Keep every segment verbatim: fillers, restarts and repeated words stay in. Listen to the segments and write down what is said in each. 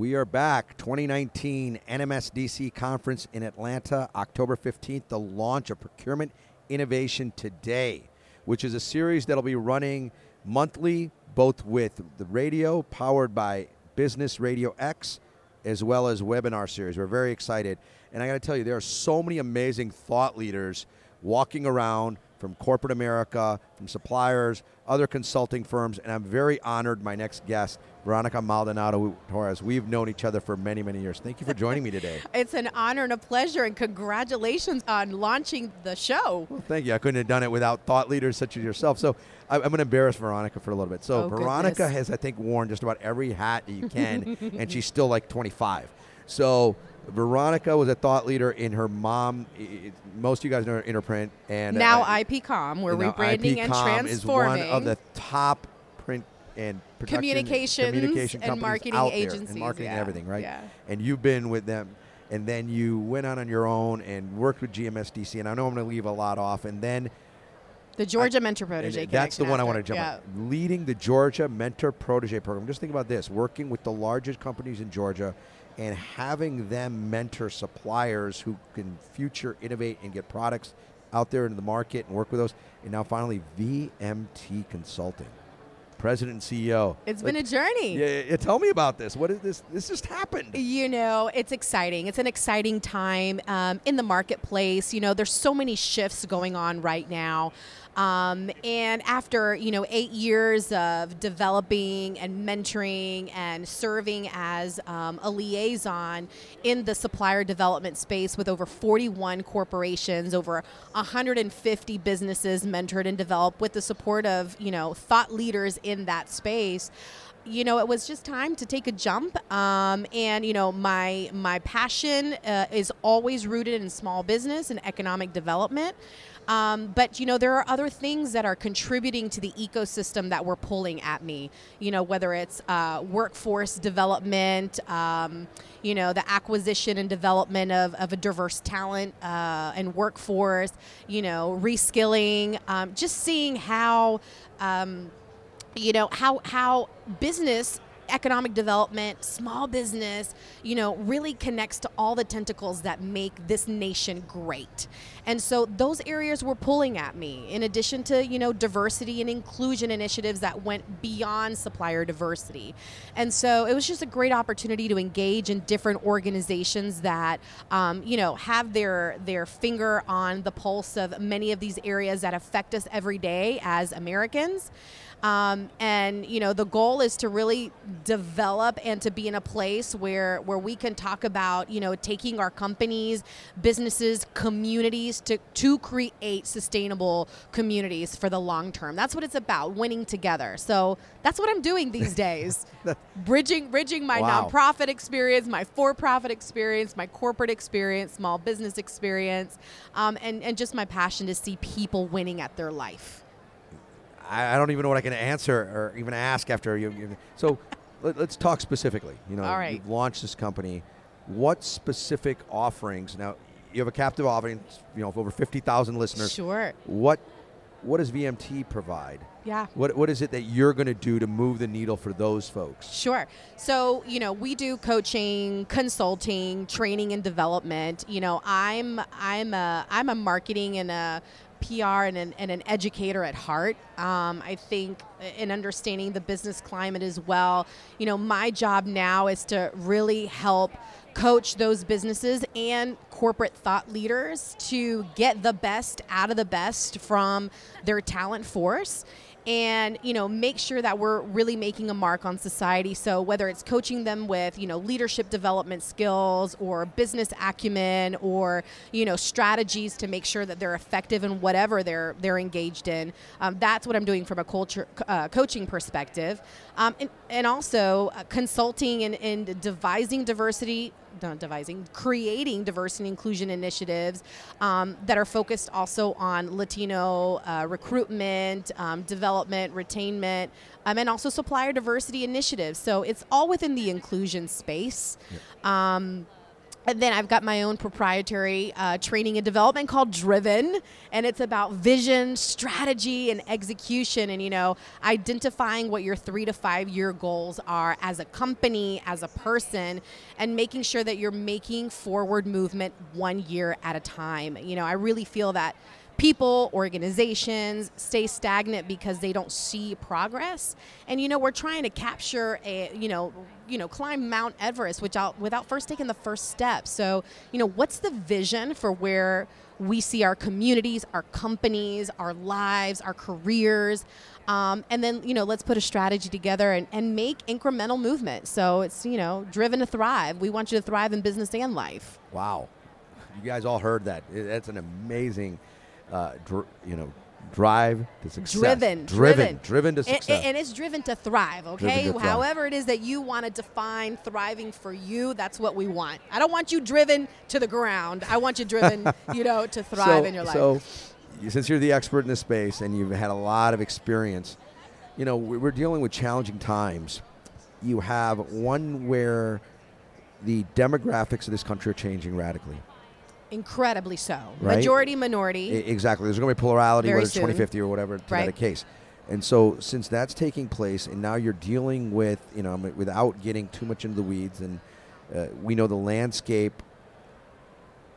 We are back, twenty nineteen N M S D C Conference in Atlanta, October fifteenth, the launch of Procurement Innovation Today, which is a series that'll be running monthly, both with the radio powered by Business Radio X, as well as webinar series. We're very excited. And I gotta tell you, there are so many amazing thought leaders walking around from corporate America, from suppliers, other consulting firms, and I'm very honored my next guest, Veronica Maldonado-Torres. We've known each other for many, many years. Thank you for joining me today. It's an honor and a pleasure, and congratulations on launching the show. Well, thank you. I couldn't have done it without thought leaders such as yourself. So I'm going to embarrass Veronica for a little bit. So oh, Veronica goodness. has, I think, worn just about every hat that you can, and she's still like twenty-five. So Veronica was a thought leader in her mom. Most of you guys know her, Interprint. And now uh, I P COM. We're rebranding and transforming. Is one of the top print and communications communication and marketing out agencies, there, and marketing yeah. and everything, right? Yeah. And you've been with them, and then you went out on your own and worked with G M S D C, and I know I'm going to leave a lot off, and then the Georgia Mentor-Protege Connection. That's the one after. I want to jump yeah. on. Leading the Georgia Mentor-Protege program. Just think about this, working with the largest companies in Georgia and having them mentor suppliers who can future innovate and get products out there into the market and work with those. And now finally, V M T Consulting. President and C E O. It's like, been a journey. Yeah, yeah, tell me about this. What is this? This just happened. You know, it's exciting. It's an exciting time um, in the marketplace. You know, there's so many shifts going on right now. Um, and after, you know, eight years of developing and mentoring and serving as um, a liaison in the supplier development space with over forty-one corporations, over one hundred fifty businesses mentored and developed with the support of, you know, thought leaders in that space, you know, it was just time to take a jump. Um, and, you know, my my passion uh, is always rooted in small business and economic development. Um, but, you know, there are other things that are contributing to the ecosystem that were pulling at me, you know, whether it's uh, workforce development, um, you know, the acquisition and development of, of a diverse talent uh, and workforce, you know, reskilling, um, just seeing how, um, you know, how, how business, economic development, small business, you know, really connects to all the tentacles that make this nation great. And so those areas were pulling at me, in addition to, you know, diversity and inclusion initiatives that went beyond supplier diversity. And so it was just a great opportunity to engage in different organizations that, um, you know, have their, their finger on the pulse of many of these areas that affect us every day as Americans. Um, and, you know, the goal is to really develop and to be in a place where, where we can talk about, you know, taking our companies, businesses, communities to, to create sustainable communities for the long term. That's what it's about, winning together. So that's what I'm doing these days, bridging, bridging my wow. nonprofit experience, my for-profit experience, my corporate experience, small business experience, um, and, and just my passion to see people winning at their life. I don't even know what I can answer or even ask after you. you so let, let's talk specifically. You know, right. You've launched this company. What specific offerings? Now, you have a captive audience, you know, of over fifty thousand listeners. Sure. What What does V M T provide? Yeah. What What is it that you're going to do to move the needle for those folks? Sure. So, you know, we do coaching, consulting, training and development. You know, I'm I'm a I'm a marketing and a P R and an, and an educator at heart. Um, I think in understanding the business climate as well, you know, my job now is to really help coach those businesses and corporate thought leaders to get the best out of the best from their talent force. And, you know, make sure that we're really making a mark on society. So whether it's coaching them with, you know, leadership development skills or business acumen or, you know, strategies to make sure that they're effective in whatever they're they're engaged in, um, that's what I'm doing from a culture uh, coaching perspective. Um, and, and also uh, consulting and, and devising diversity, not devising, creating diversity and inclusion initiatives um, that are focused also on Latino uh, recruitment, um, development, retainment, um, and also supplier diversity initiatives. So it's all within the inclusion space. Yeah. Um, And then I've got my own proprietary uh, training and development called Driven, and it's about vision, strategy, and execution, and, you know, identifying what your three to five year goals are as a company, as a person, and making sure that you're making forward movement one year at a time. You know, I really feel that people, organizations stay stagnant because they don't see progress. And, you know, we're trying to capture a, you know, you know, climb Mount Everest without, without first taking the first step. So, you know, what's the vision for where we see our communities, our companies, our lives, our careers? Um, and then, you know, let's put a strategy together and, and make incremental movement. So it's, you know, Driven to thrive. We want you to thrive in business and life. Wow. You guys all heard that. That's an amazing... Uh, dr- you know, drive to success. Driven. Driven. Driven, driven to success. And, and it's driven to thrive, okay? To thrive. However it is that you want to define thriving for you, that's what we want. I don't want you driven to the ground. I want you driven, you know, to thrive so, in your life. So, since you're the expert in this space and you've had a lot of experience, you know, we're dealing with challenging times. You have one where the demographics of this country are changing radically. Incredibly so. Right? Majority, minority. I- exactly. There's going to be plurality, Very whether it's soon. twenty fifty or whatever, to right. that case. And so since that's taking place and now you're dealing with, you know, without getting too much into the weeds, and uh, we know the landscape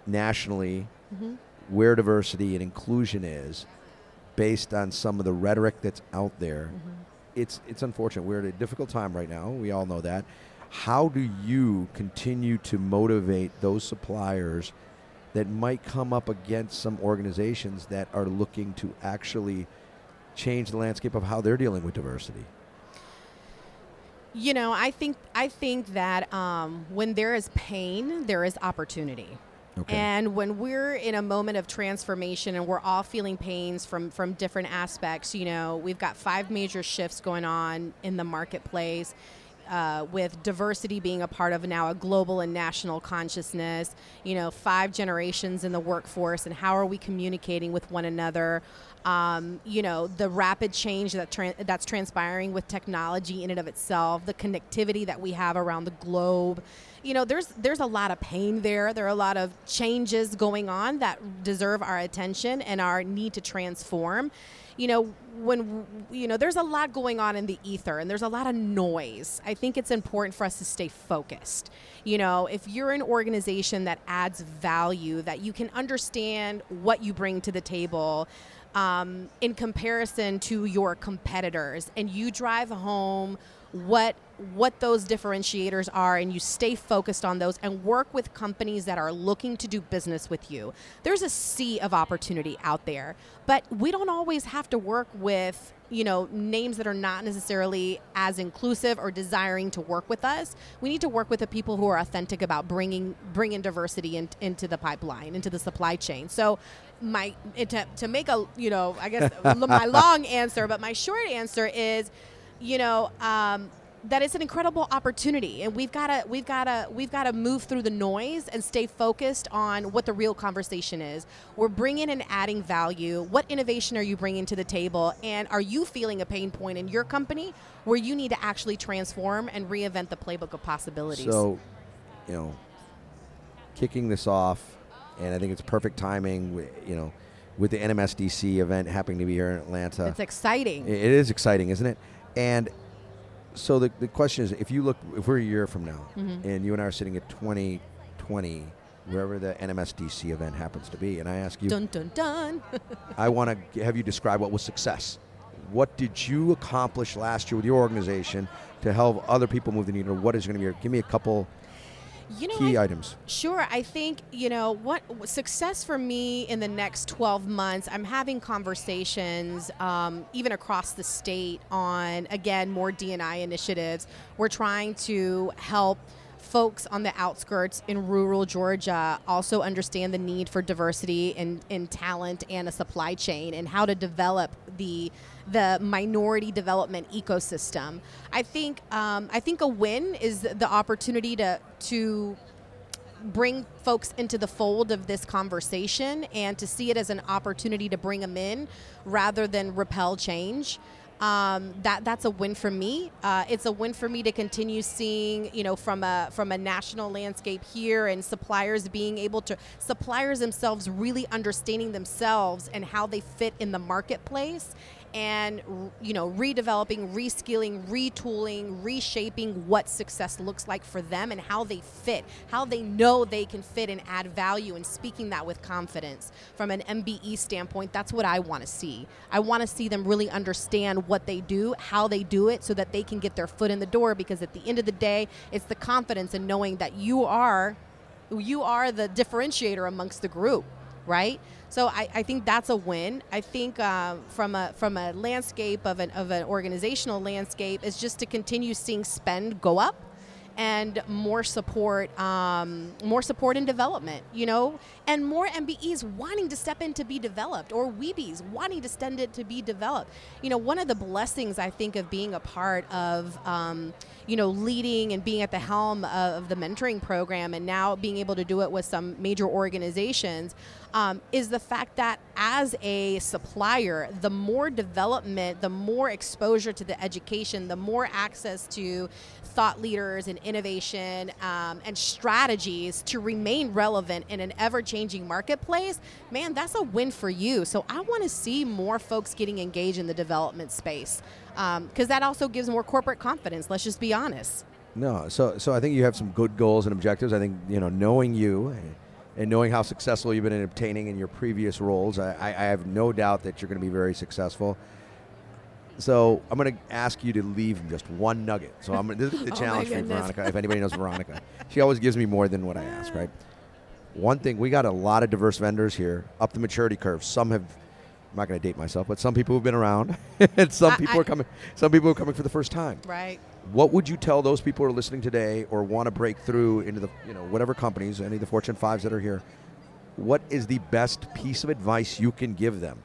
nationally, mm-hmm. where diversity and inclusion is based on some of the rhetoric that's out there. Mm-hmm. It's, it's unfortunate. We're at a difficult time right now. We all know that. How do you continue to motivate those suppliers that might come up against some organizations that are looking to actually change the landscape of how they're dealing with diversity? You know, I think I think that um, when there is pain, there is opportunity. Okay. And when we're in a moment of transformation and we're all feeling pains from, from different aspects, you know, we've got five major shifts going on in the marketplace. Uh, with diversity being a part of now a global and national consciousness, you know, five generations in the workforce, and how are we communicating with one another? Um, you know, the rapid change that tra- that's transpiring with technology in and of itself, the connectivity that we have around the globe. You know, there's there's a lot of pain there. There are a lot of changes going on that deserve our attention and our need to transform. You know, when, you know, there's a lot going on in the ether and there's a lot of noise. I think it's important for us to stay focused. You know, if you're an organization that adds value, that you can understand what you bring to the table, um, in comparison to your competitors, and you drive home what what those differentiators are, and you stay focused on those and work with companies that are looking to do business with you. There's a sea of opportunity out there, but we don't always have to work with, you know, names that are not necessarily as inclusive or desiring to work with us. We need to work with the people who are authentic about bringing bringing diversity in, into the pipeline, into the supply chain. So my to, to make a, you know, I guess my long answer, but my short answer is, you know, um, that it's an incredible opportunity, and we've gotta, we've gotta, we've gotta move through the noise and stay focused on what the real conversation is. We're bringing and adding value. What innovation are you bringing to the table, and are you feeling a pain point in your company where you need to actually transform and reinvent the playbook of possibilities? So, you know, kicking this off, and I think it's perfect timing. You know, with the N M S D C event happening to be here in Atlanta, it's exciting. It is exciting, isn't it? And so the the question is, if you look, if we're a year from now, mm-hmm. and you and I are sitting at twenty twenty, wherever the N M S D C event happens to be, and I ask you, dun, dun, dun. I want to have you describe what was success. What did you accomplish last year with your organization to help other people move the needle? What is going to be your, give me a couple you know, key I, items. Sure. I think, you know, what success for me in the next twelve months, I'm having conversations um, even across the state on, again, more D and I initiatives. We're trying to help folks on the outskirts in rural Georgia also understand the need for diversity in, in talent and a supply chain, and how to develop the the minority development ecosystem. I think um, I think a win is the opportunity to to bring folks into the fold of this conversation and to see it as an opportunity to bring them in rather than repel change. um, that that's a win for me. Uh, it's a win for me to continue seeing, you know, from a from a national landscape here, and suppliers being able to, suppliers themselves really understanding themselves and how they fit in the marketplace, and, you know, redeveloping, reskilling, retooling, reshaping what success looks like for them and how they fit, how they know they can fit and add value, and speaking that with confidence. From an M B E standpoint, that's what I want to see. I want to see them really understand what they do, how they do it, so that they can get their foot in the door, because at the end of the day, it's the confidence in knowing that you are, you are the differentiator amongst the group, right? So I, I think that's a win. I think uh, from a from a landscape of an of an organizational landscape is just to continue seeing spend go up, and more support, um, more support and development, you know, and more M B Es wanting to step in to be developed, or Weebies wanting to send it to be developed. You know, one of the blessings I think of being a part of, um, you know, leading and being at the helm of the mentoring program, and now being able to do it with some major organizations, um, is the fact that as a supplier, the more development, the more exposure to the education, the more access to thought leaders and innovation, um, and strategies to remain relevant in an ever-changing marketplace, man, that's a win for you. So I want to see more folks getting engaged in the development space, because um, that also gives more corporate confidence. Let's just be honest. No, so so I think you have some good goals and objectives. I think, you know, knowing you and knowing how successful you've been in obtaining in your previous roles, I, I have no doubt that you're going to be very successful. So I'm going to ask you to leave just one nugget. So I'm this is the challenge oh for Veronica. If anybody knows Veronica, she always gives me more than what I ask, right? One thing, we got a lot of diverse vendors here, up the maturity curve. Some have, I'm not going to date myself, but some people have been around, and some I, people I, are coming. Some people are coming for the first time. Right. What would you tell those people who are listening today, or want to break through into the, you know, whatever companies, any of the Fortune fives that are here? What is the best piece of advice you can give them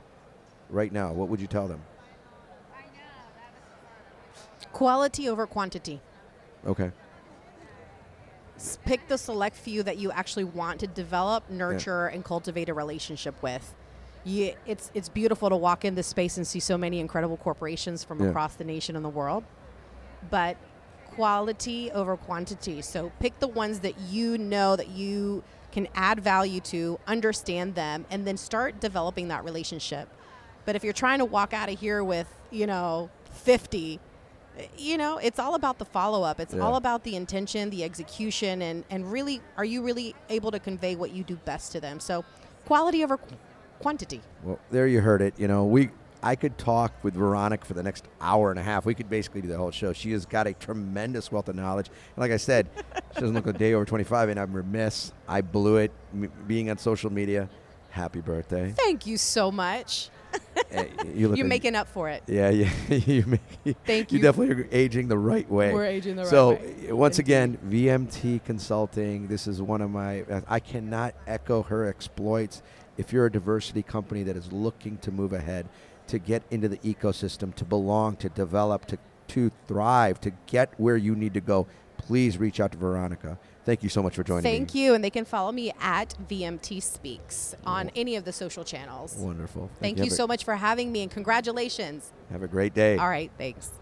right now? What would you tell them? Quality over quantity. Okay. Pick the select few that you actually want to develop, nurture, yeah. and cultivate a relationship with. You, it's it's beautiful to walk in this space and see so many incredible corporations from yeah. across the nation and the world. But quality over quantity. So pick the ones that you know that you can add value to, understand them, and then start developing that relationship. But if you're trying to walk out of here with, you know, fifty, you know, it's all about the follow-up. It's yeah. all about the intention, the execution, and, and really, are you really able to convey what you do best to them? So quality over qu- quantity. Well, there you heard it. You know, we... I could talk with Veronica for the next hour and a half. We could basically do the whole show. She has got a tremendous wealth of knowledge. And like I said, she doesn't look a day over twenty-five, and I'm remiss. I blew it m- being on social media. Happy birthday. Thank you so much. Hey, you You're making up for it. Yeah, yeah. you make, Thank you. You definitely are aging the right way. We're aging the right so, way. So, once again, V M T Consulting. This is one of my, I cannot echo her exploits. If you're a diversity company that is looking to move ahead, to get into the ecosystem, to belong, to develop, to, to thrive, to get where you need to go, please reach out to Veronica. Thank you so much for joining me. Thank you, and they can follow me at V M T Speaks on any of the social channels. Wonderful. Thank you so much for having me, and congratulations. Have a great day. All right, thanks.